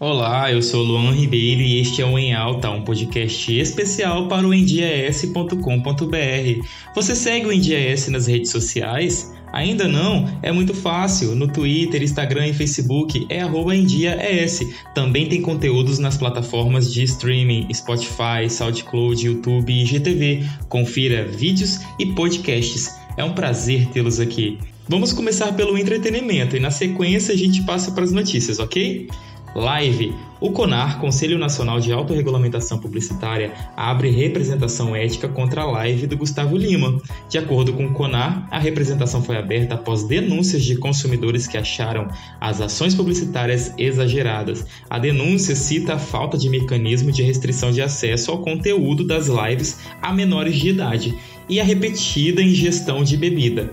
Olá, eu sou Luan Ribeiro e este é o Em Alta, um podcast especial para o endias.com.br. Você segue o Endias nas redes sociais? Ainda não? É muito fácil. No Twitter, Instagram e Facebook é @endias. Também tem conteúdos nas plataformas de streaming Spotify, SoundCloud, YouTube e GTV. Confira vídeos e podcasts. É um prazer tê-los aqui. Vamos começar pelo entretenimento e na sequência a gente passa para as notícias, ok? Live. O CONAR, Conselho Nacional de Autorregulamentação Publicitária, abre representação ética contra a live do Gustavo Lima. De acordo com o CONAR, a representação foi aberta após denúncias de consumidores que acharam as ações publicitárias exageradas. A denúncia cita a falta de mecanismo de restrição de acesso ao conteúdo das lives a menores de idade e a repetida ingestão de bebida.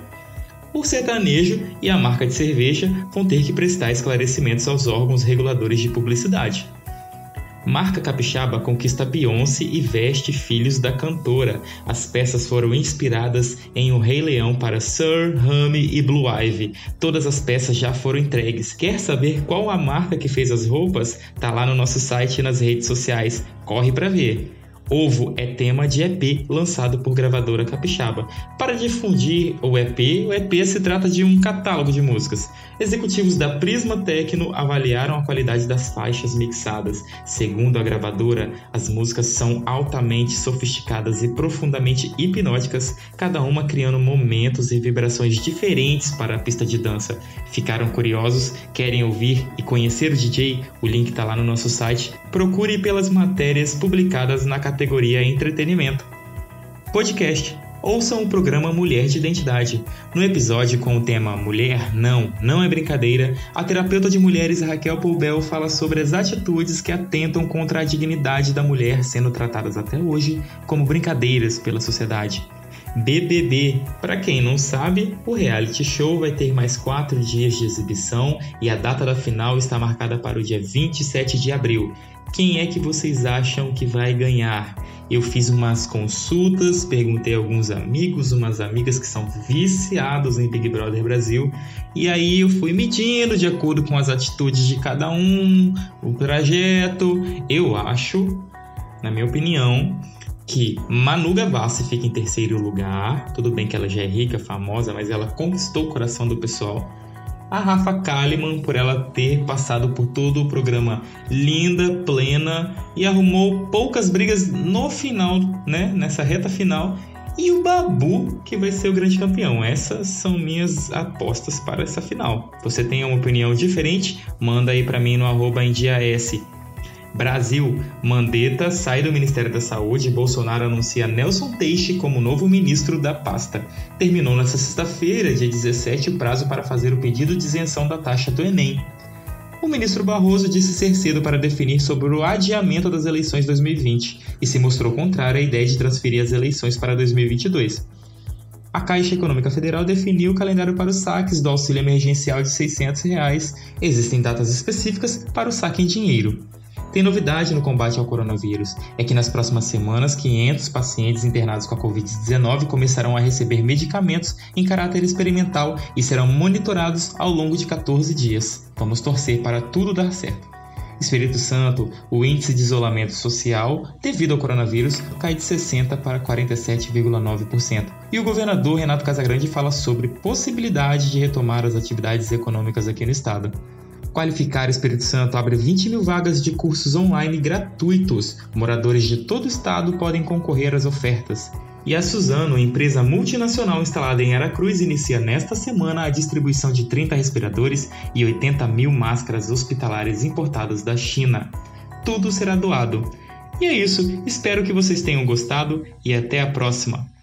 O sertanejo e a marca de cerveja vão ter que prestar esclarecimentos aos órgãos reguladores de publicidade. Marca capixaba conquista Beyoncé e veste filhos da cantora. As peças foram inspiradas em O Rei Leão para Sir, Rumi e Blue Ivy. Todas as peças já foram entregues. Quer saber qual a marca que fez as roupas? Tá lá no nosso site e nas redes sociais. Corre pra ver! Ovo é tema de EP lançado por gravadora capixaba. Para difundir o EP se trata de um catálogo de músicas. Executivos da Prisma Tecno avaliaram a qualidade das faixas mixadas. Segundo a gravadora, as músicas são altamente sofisticadas e profundamente hipnóticas, cada uma criando momentos e vibrações diferentes para a pista de dança. Ficaram curiosos? Querem ouvir e conhecer o DJ? O link está lá no nosso site. Procure pelas matérias publicadas na categoria Entretenimento. Podcast. Ouçam o programa Mulher de Identidade. No episódio com o tema Mulher Não é Brincadeira, a terapeuta de mulheres Raquel Poubel fala sobre as atitudes que atentam contra a dignidade da mulher sendo tratadas até hoje como brincadeiras pela sociedade. BBB. Para quem não sabe, o reality show vai ter mais 4 dias de exibição e a data da final está marcada para o dia 27 de abril. Quem é que vocês acham que vai ganhar? Eu fiz umas consultas, perguntei a alguns amigos, umas amigas que são viciados em Big Brother Brasil, e aí eu fui medindo de acordo com as atitudes de cada um, o trajeto. Eu acho, na minha opinião, que Manu Gavassi fica em terceiro lugar. Tudo bem que ela já é rica, famosa, mas ela conquistou o coração do pessoal. A Rafa Kalimann, por ela ter passado por todo o programa linda, plena, e arrumou poucas brigas no final, né? Nessa reta final. E o Babu, que vai ser o grande campeão. Essas são minhas apostas para essa final. Você tem uma opinião diferente? Manda aí para mim no @endias. Brasil. Mandetta sai do Ministério da Saúde e Bolsonaro anuncia Nelson Teich como novo ministro da pasta. Terminou nesta sexta-feira, dia 17, o prazo para fazer o pedido de isenção da taxa do Enem. O ministro Barroso disse ser cedo para definir sobre o adiamento das eleições 2020 e se mostrou contrário à ideia de transferir as eleições para 2022. A Caixa Econômica Federal definiu o calendário para os saques do auxílio emergencial de R$ 600. Existem datas específicas para o saque em dinheiro. Tem novidade no combate ao coronavírus, é que nas próximas semanas 500 pacientes internados com a Covid-19 começarão a receber medicamentos em caráter experimental e serão monitorados ao longo de 14 dias. Vamos torcer para tudo dar certo. Espírito Santo, o índice de isolamento social devido ao coronavírus cai de 60% para 47,9%. E o governador Renato Casagrande fala sobre possibilidade de retomar as atividades econômicas aqui no estado. Qualificar Espírito Santo abre 20 mil vagas de cursos online gratuitos. Moradores de todo o estado podem concorrer às ofertas. E a Suzano, empresa multinacional instalada em Aracruz, inicia nesta semana a distribuição de 30 respiradores e 80 mil máscaras hospitalares importadas da China. Tudo será doado. E é isso, espero que vocês tenham gostado e até a próxima!